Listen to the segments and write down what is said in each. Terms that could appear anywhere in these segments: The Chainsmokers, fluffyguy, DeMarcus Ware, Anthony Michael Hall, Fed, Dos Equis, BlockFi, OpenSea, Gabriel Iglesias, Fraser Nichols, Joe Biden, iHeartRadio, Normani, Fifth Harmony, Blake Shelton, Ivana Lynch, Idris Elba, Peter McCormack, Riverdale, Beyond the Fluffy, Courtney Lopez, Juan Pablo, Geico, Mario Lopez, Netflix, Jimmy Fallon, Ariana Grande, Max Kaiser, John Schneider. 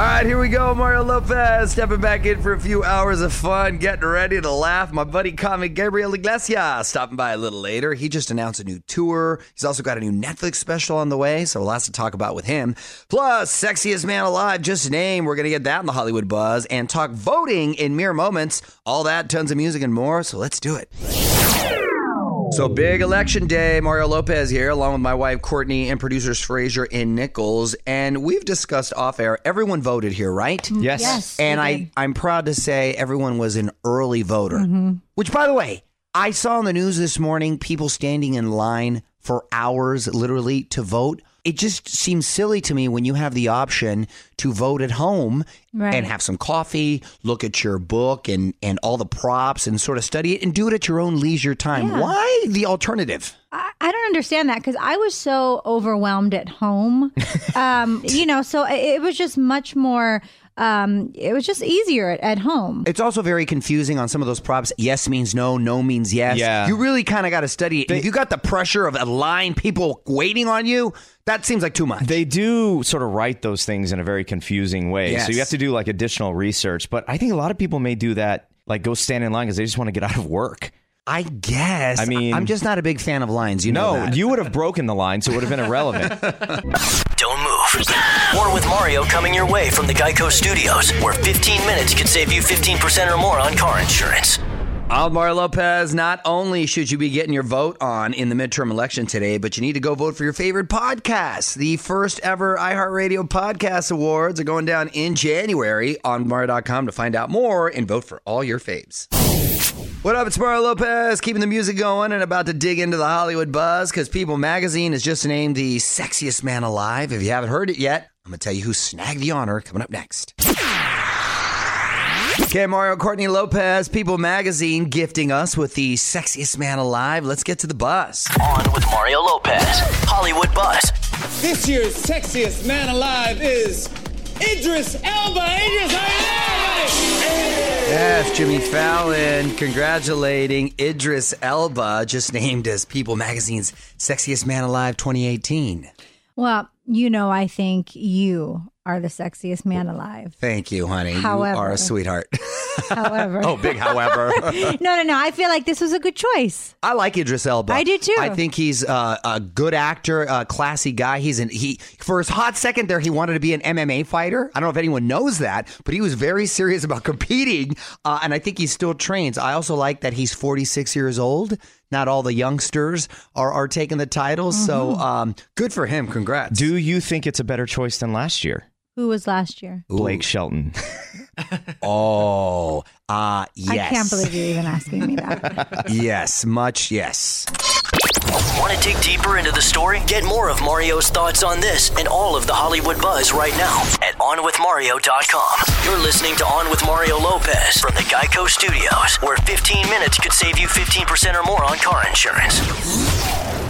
All right, here we go. Mario Lopez stepping back in for a few hours of fun, getting ready to laugh. My buddy comic Gabriel Iglesias stopping by a little later. He just announced a new tour. He's also got a new Netflix special on the way, so lots to talk about with him. Plus, sexiest man alive, just named. We're going to get that in the Hollywood Buzz and talk voting in mere moments. All that, tons of music and more, so let's do it. So big election day, Mario Lopez here, along with my wife, Courtney, and producers Frazier and Nichols. And we've discussed off air, everyone voted here, right? Yes. And I'm proud to say everyone was an early voter, which, by the way, I saw on the news this morning, people standing in line for hours, literally, to vote. It just seems silly to me when you have the option to vote at home and have some coffee, look at your book and all the props and sort of study it and do it at your own leisure time. Yeah. Why the alternative? I don't understand that because I was so overwhelmed at home. So it was just much more... it was just easier at home. It's also very confusing on some of those props. Yes means no, no means yes. Yeah. You really kind of got to study it. If you got the pressure of a line, people waiting on you, that seems like too much. They do sort of write those things in a very confusing way. Yes. So you have to do like additional research. But I think a lot of people may do that, like go stand in line because they just want to get out of work. I guess. I mean, I'm just not a big fan of lines. You know that. You would have broken the line, so it would have been irrelevant. Don't move. More with Mario coming your way from the Geico Studios, where 15 minutes could save you 15% or more on car insurance. I'm Mario Lopez. Not only should you be getting your vote on in the midterm election today, but you need to go vote for your favorite podcast. The first ever iHeartRadio Podcast Awards are going down in January. On Mario.com to find out more and vote for all your faves. What up, it's Mario Lopez, keeping the music going and about to dig into the Hollywood buzz because People Magazine has just named the sexiest man alive. If you haven't heard it yet, I'm going to tell you who snagged the honor coming up next. Okay, Mario, Courtney Lopez, People Magazine gifting us with the sexiest man alive. Let's get to the buzz. On with Mario Lopez, Hollywood Buzz. This year's sexiest man alive is Idris Elba. Idris Elba! Yes, Jimmy Fallon congratulating Idris Elba, just named as People Magazine's Sexiest Man Alive 2018. Well, you know, I think you are the sexiest man alive. Thank you, honey. However, you are a sweetheart. However. Oh, big however. No. I feel like this was a good choice. I like Idris Elba. I do too. I think he's a good actor, a classy guy. He for his hot second there, he wanted to be an MMA fighter. I don't know if anyone knows that, but he was very serious about competing, and I think he still trains. I also like that he's 46 years old. Not all the youngsters are taking the titles, so good for him. Congrats. Do you think it's a better choice than last year? Who was last year? Blake Shelton. Yes. I can't believe you're even asking me that. Yes. Want to dig deeper into the story? Get more of Mario's thoughts on this and all of the Hollywood buzz right now at onwithmario.com. You're listening to On With Mario Lopez from the Geico Studios, where 15 minutes could save you 15% or more on car insurance.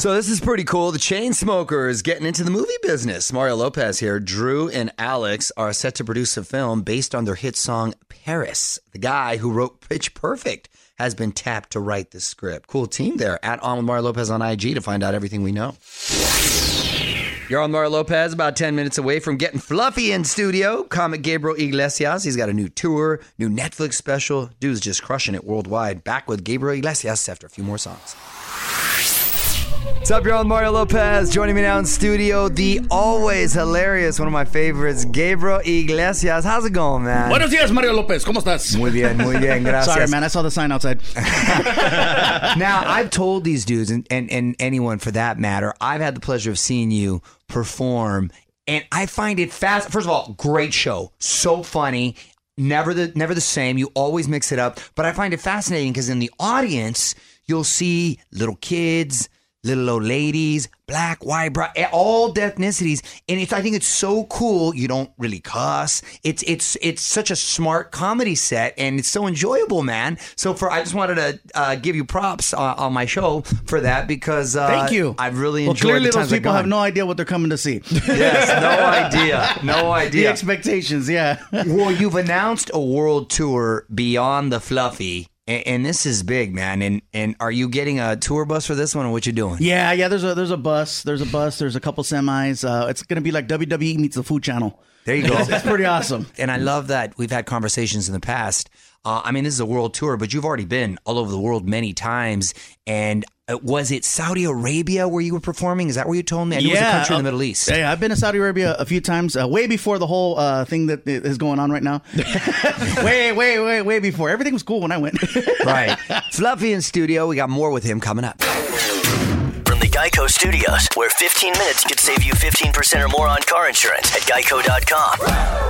So this is pretty cool. The Chainsmokers getting into the movie business. Mario Lopez here. Drew and Alex are set to produce a film based on their hit song, Paris. The guy who wrote Pitch Perfect has been tapped to write the script. Cool team there. At On With Mario Lopez on IG to find out everything we know. You're on Mario Lopez, about 10 minutes away from getting fluffy in studio. Comic Gabriel Iglesias, he's got a new tour, new Netflix special. Dude's just crushing it worldwide. Back with Gabriel Iglesias after a few more songs. What's up, y'all? Mario Lopez joining me now in studio. The always hilarious, one of my favorites, Gabriel Iglesias. How's it going, man? Buenos días, Mario Lopez. ¿Cómo estás? Muy bien, gracias. Sorry, man. I saw the sign outside. Now, I've told these dudes, and anyone for that matter, I've had the pleasure of seeing you perform, and I find it fast. First of all, great show. So funny. Never the same. You always mix it up. But I find it fascinating because in the audience, you'll see little kids, little old ladies, black, white, brown, all ethnicities, and I think it's so cool. You don't really cuss. It's such a smart comedy set, and it's so enjoyable, man. So I just wanted to give you props on my show for that because thank you. I've really enjoyed. Well, clearly the those people have no idea what they're coming to see. Yes, no idea. The expectations, yeah. Well, you've announced a world tour Beyond the Fluffy. And this is big, man. And are you getting a tour bus for this one, or what you doing? Yeah. There's a bus. There's a couple semis. It's gonna be like WWE meets the Food Channel. There you go. It's pretty awesome. And I love that we've had conversations in the past. I mean, this is a world tour, but you've already been all over the world many times. And was it Saudi Arabia where you were performing? Is that where you told me? I knew it was a country in the Middle East. Yeah, I've been to Saudi Arabia a few times, way before the whole thing that is going on right now. way before. Everything was cool when I went. Right. Fluffy in studio. We got more with him coming up. Geico Studios, where 15 minutes could save you 15% or more on car insurance at geico.com.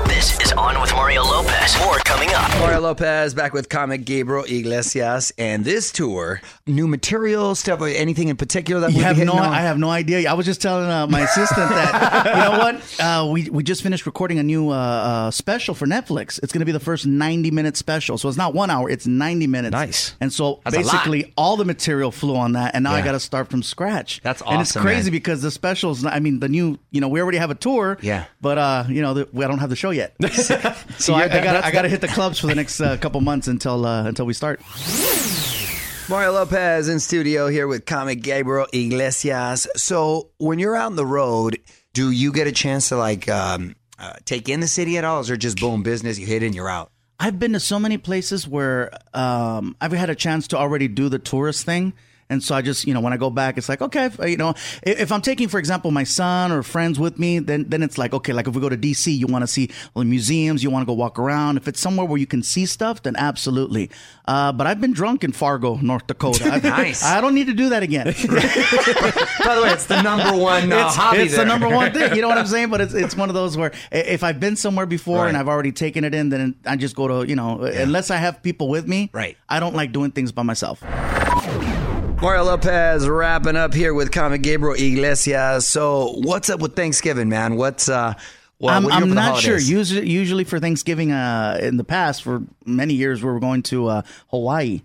This is On With Mario Lopez. More coming up. Mario Lopez back with comic Gabriel Iglesias, and this tour, new material, stuff, anything in particular that we have hitting on? I have no idea. I was just telling my assistant that, you know what, we just finished recording a new special for Netflix. It's going to be the first 90-minute special. So it's not 1 hour, it's 90 minutes. Nice. And so that's basically all the material flew on that, and now I got to start from scratch. That's awesome. And it's crazy, man, because the specials, I mean, the new, you know, we already have a tour, but, I don't have the show yet. So I got to hit the clubs for the next couple months until we start. Mario Lopez in studio here with comic Gabriel Iglesias. So when you're out on the road, do you get a chance to take in the city at all? Or is there just boom, business, you hit and you're out? I've been to so many places where I've had a chance to already do the tourist thing. And so I just, when I go back, it's like, okay, if I'm taking, for example, my son or friends with me, then it's like, okay, like if we go to DC, you want to see all the museums, you want to go walk around. If it's somewhere where you can see stuff, then absolutely. But I've been drunk in Fargo, North Dakota. Nice. I don't need to do that again. By the way, it's the number one hobby. It's the number one thing. You know what I'm saying? But it's one of those where if I've been somewhere before and I've already taken it in, then I just go to, unless I have people with me, I don't like doing things by myself. Mario Lopez wrapping up here with comic Gabriel Iglesias. So what's up with Thanksgiving, man? What are you I'm not sure. Usually for Thanksgiving, in the past, for many years, we were going to Hawaii.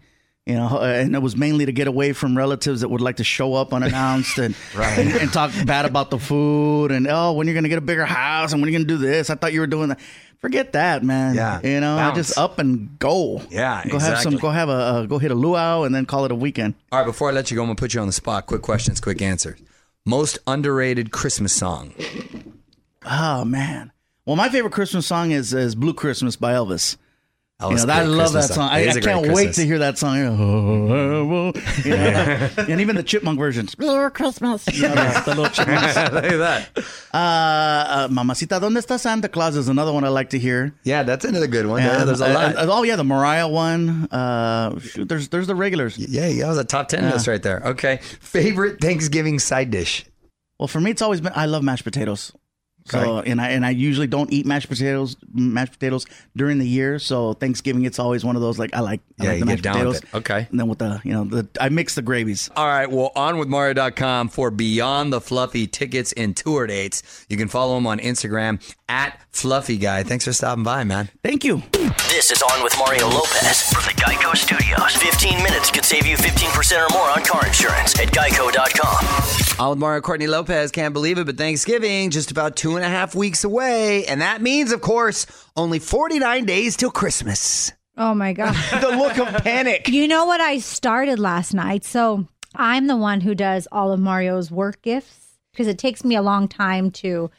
And it was mainly to get away from relatives that would like to show up unannounced and and talk bad about the food and, when you're going to get a bigger house and when you're going to do this. I thought you were doing that. Forget that, man. Yeah, just up and go. Yeah, go exactly. Go hit a luau and then call it a weekend. All right, before I let you go, I'm gonna put you on the spot. Quick questions, quick answers. Most underrated Christmas song. Oh man. Well, my favorite Christmas song is "Blue Christmas" by Elvis. I love that song. I can't wait to hear that song. And even the chipmunk versions. Blue Christmas. The little chipmunks. Look at that. Mamacita, ¿dónde está Santa Claus? Is another one I like to hear. Yeah, that's another good one. And, there's a lot. The Mariah one. There's the regulars. Yeah, that was a top 10 list right there. Okay. Favorite Thanksgiving side dish? Well, for me, it's always been, I love mashed potatoes. So and I usually don't eat mashed potatoes during the year. So Thanksgiving, it's always one of those I like the mashed potatoes. Okay, and then with I mix the gravies. All right, well, onwithmario.com for Beyond the Fluffy tickets and tour dates. You can follow him on Instagram at fluffyguy. Thanks for stopping by, man. Thank you. This is On With Mario Lopez from the Geico Studios. 15 minutes could save you 15% or more on car insurance at geico.com. On With Mario, Courtney Lopez. Can't believe it, but Thanksgiving just about 2.5 weeks away, and that means, of course, only 49 days till Christmas. Oh my God. The look of panic. You know what? I started last night, so I'm the one who does all of Mario's work gifts because it takes me a long time to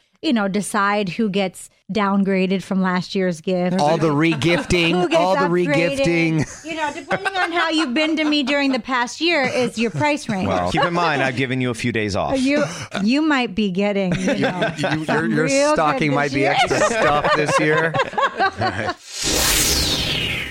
decide who gets downgraded from last year's gift. All the regifting. Depending on how you've been to me during the past year is your price range. Well, keep in mind, I've given you a few days off. You might be getting, your stocking might be extra stuff this year.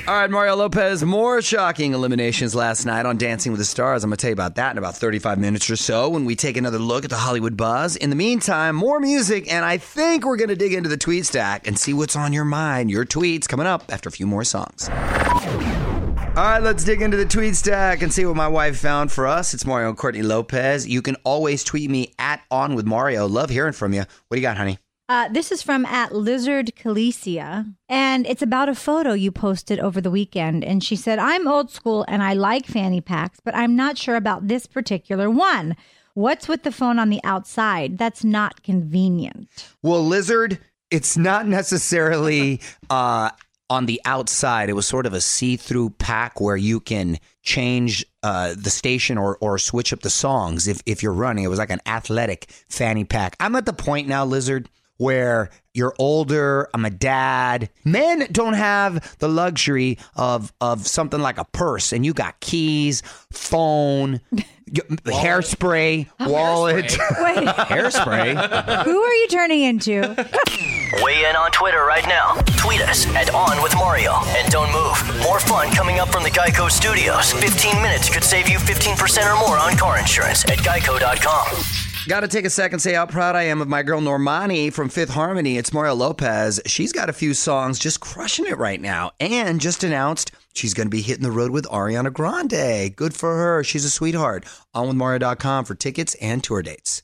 All right, Mario Lopez, more shocking eliminations last night on Dancing with the Stars. I'm going to tell you about that in about 35 minutes or so when we take another look at the Hollywood buzz. In the meantime, more music, and I think we're going to dig into the tweet stack and see what's on your mind. Your tweets coming up after a few more songs. All right, let's dig into the tweet stack and see what my wife found for us. It's Mario and Courtney Lopez. You can always tweet me at On With Mario. Love hearing from you. What do you got, honey? This is from @LizardCalicia, and it's about a photo you posted over the weekend. And she said, I'm old school and I like fanny packs, but I'm not sure about this particular one. What's with the phone on the outside? That's not convenient. Well, Lizard, it's not necessarily on the outside, it was sort of a see-through pack where you can change the station or switch up the songs if you're running. It was like an athletic fanny pack. I'm at the point now, Lizard, where you're older, I'm a dad. Men don't have the luxury of something like a purse, and you got keys, phone, hairspray, wallet. Hairspray? Wait. Hairspray? Who are you turning into? Weigh in on Twitter right now. Tweet us at On With Mario. And don't move. More fun coming up from the Geico Studios. 15 minutes could save you 15% or more on car insurance at geico.com. Got to take a second to say how proud I am of my girl Normani from Fifth Harmony. It's Mario Lopez. She's got a few songs just crushing it right now and just announced she's going to be hitting the road with Ariana Grande. Good for her. She's a sweetheart. OnWithMario.com for tickets and tour dates.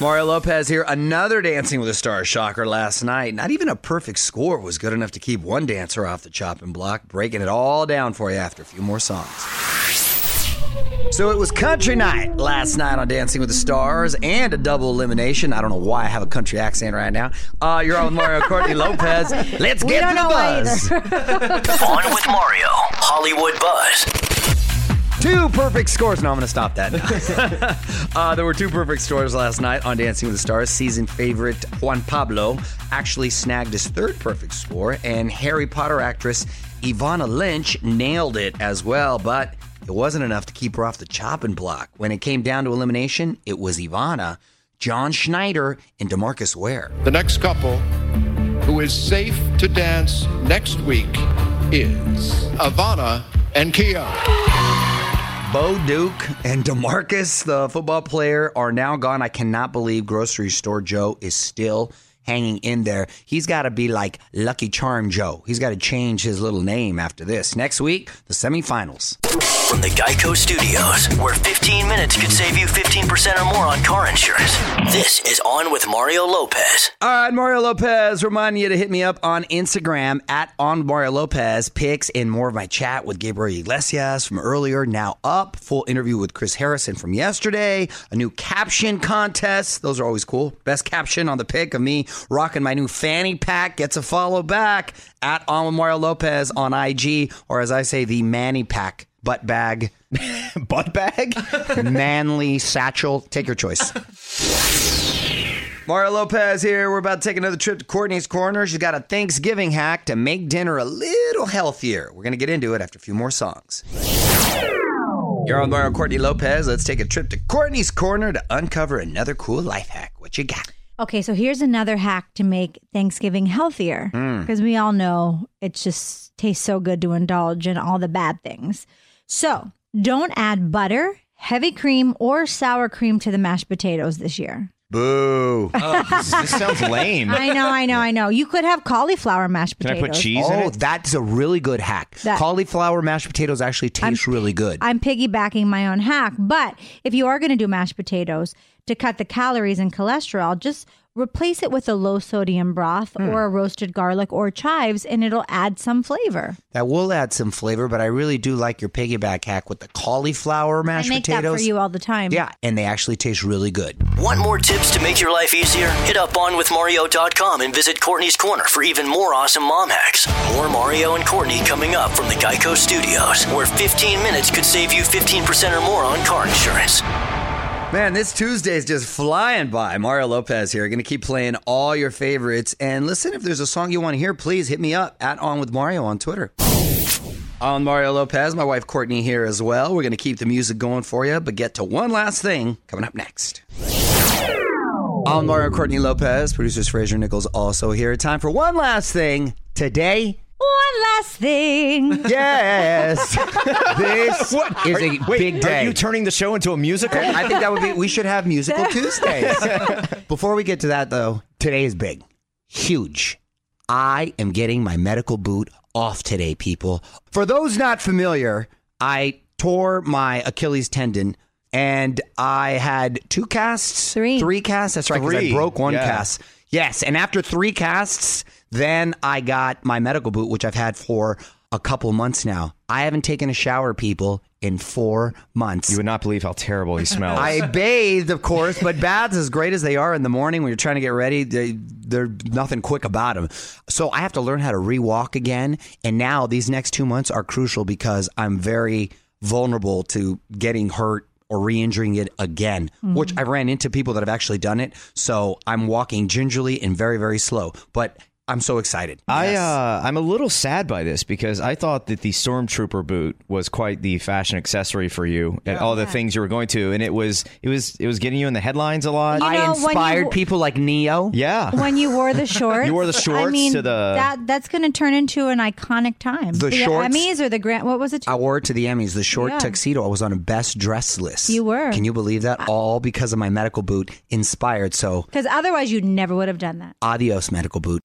Mario Lopez here. Another Dancing with the Stars shocker last night. Not even a perfect score was good enough to keep one dancer off the chopping block. Breaking it all down for you after a few more songs. So it was country night last night on Dancing with the Stars and a double elimination. I don't know why I have a country accent right now. You're on with Mario Courtney Lopez. Let's get to the buzz. On with Mario, Hollywood Buzz. Two perfect scores. No, I'm going to stop that now. There were two perfect scores last night on Dancing with the Stars. Season favorite Juan Pablo actually snagged his third perfect score, and Harry Potter actress Ivana Lynch nailed it as well, but it wasn't enough to keep her off the chopping block. When it came down to elimination, it was Ivana, John Schneider, and DeMarcus Ware. The next couple who is safe to dance next week is Ivana and Kia. Bo Duke and DeMarcus, the football player, are now gone. I cannot believe Grocery Store Joe is still hanging in there. He's got to be like Lucky Charm Joe. He's got to change his little name after this. Next week, the semifinals. From the Geico Studios, where 15 minutes could save you 15% or more on car insurance, this is On With Mario Lopez. All right, Mario Lopez, reminding you to hit me up on Instagram at OnMarioLopez. Pics and more of my chat with Gabriel Iglesias from earlier, now up. Full interview with Chris Harrison from yesterday. A new caption contest. Those are always cool. Best caption on the pic of me rocking my new fanny pack gets a follow back at On With Mario Lopez on IG, or as I say, the Manny Pack. Butt bag. Butt bag? Manly satchel. Take your choice. Mario Lopez here. We're about to take another trip to Courtney's Corner. She's got a Thanksgiving hack to make dinner a little healthier. We're going to get into it after a few more songs. You're on Mario Courtney Lopez. Let's take a trip to Courtney's Corner to uncover another cool life hack. What you got? Okay, so here's another hack to make Thanksgiving healthier. Because we all know it just tastes so good to indulge in all the bad things. So don't add butter, heavy cream, or sour cream to the mashed potatoes this year. Boo. Oh, this sounds lame. I know. You could have cauliflower mashed potatoes. Can I put cheese in it? Oh, that's a really good hack. Cauliflower mashed potatoes actually taste really good. I'm piggybacking my own hack. But if you are going to do mashed potatoes, to cut the calories and cholesterol, just replace it with a low-sodium broth or a roasted garlic or chives, and it'll add some flavor. That will add some flavor, but I really do like your piggyback hack with the cauliflower mashed potatoes. I make that for you all the time. Yeah, and they actually taste really good. Want more tips to make your life easier? Hit up onwithmario.com and visit Courtney's Corner for even more awesome mom hacks. More Mario and Courtney coming up from the Geico Studios, where 15 minutes could save you 15% or more on car insurance. Man, this Tuesday's just flying by. Mario Lopez here. Going to keep playing all your favorites. And listen, if there's a song you want to hear, please hit me up at On With Mario on Twitter. On Mario Lopez, my wife Courtney here as well. We're going to keep the music going for you, but get to one last thing coming up next. On Mario, Courtney Lopez, producers Fraser Nichols also here. Time for one last thing today. One last thing. Yes. This is a big day. Are you turning the show into a musical? I think that would be, we should have musical Tuesdays. Before we get to that, though, today is big. Huge. I am getting my medical boot off today, people. For those not familiar, I tore my Achilles tendon and I had two casts. Three casts. That's right, because I broke one cast. Yes, and after three casts, then I got my medical boot, which I've had for a couple months now. I haven't taken a shower, people, in 4 months. You would not believe how terrible he smells. I bathed, of course, but baths, as great as they are in the morning when you're trying to get ready, they're nothing quick about them. So I have to learn how to re-walk again. And now these next 2 months are crucial because I'm very vulnerable to getting hurt or re-injuring it again, which I ran into people that have actually done it. So I'm walking gingerly and very, very slow. But I'm so excited. I'm a little sad by this because I thought that the Stormtrooper boot was quite the fashion accessory for you and all the things you were going to. And it was getting you in the headlines a lot. You know, I inspired people like Neo. Yeah. When you wore the shorts. You wore the shorts. I mean, to the... That's going to turn into an iconic time. The shorts. Emmys or the Grand... What was it? I wore it to the Emmys. The short tuxedo. I was on a best dress list. You were. Can you believe that? All because of my medical boot inspired. So. Because otherwise you never would have done that. Adios, medical boot.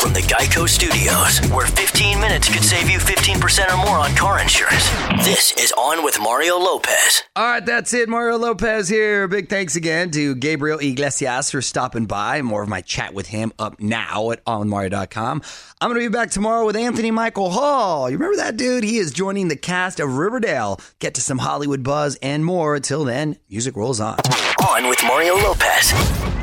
From the Geico Studios, where 15 minutes could save you 15% or more on car insurance. This is On with Mario Lopez. All right, that's it. Mario Lopez here. Big thanks again to Gabriel Iglesias for stopping by. More of my chat with him up now at onwithmario.com. I'm going to be back tomorrow with Anthony Michael Hall. You remember that dude? He is joining the cast of Riverdale. Get to some Hollywood buzz and more. Till then, music rolls on. On with Mario Lopez.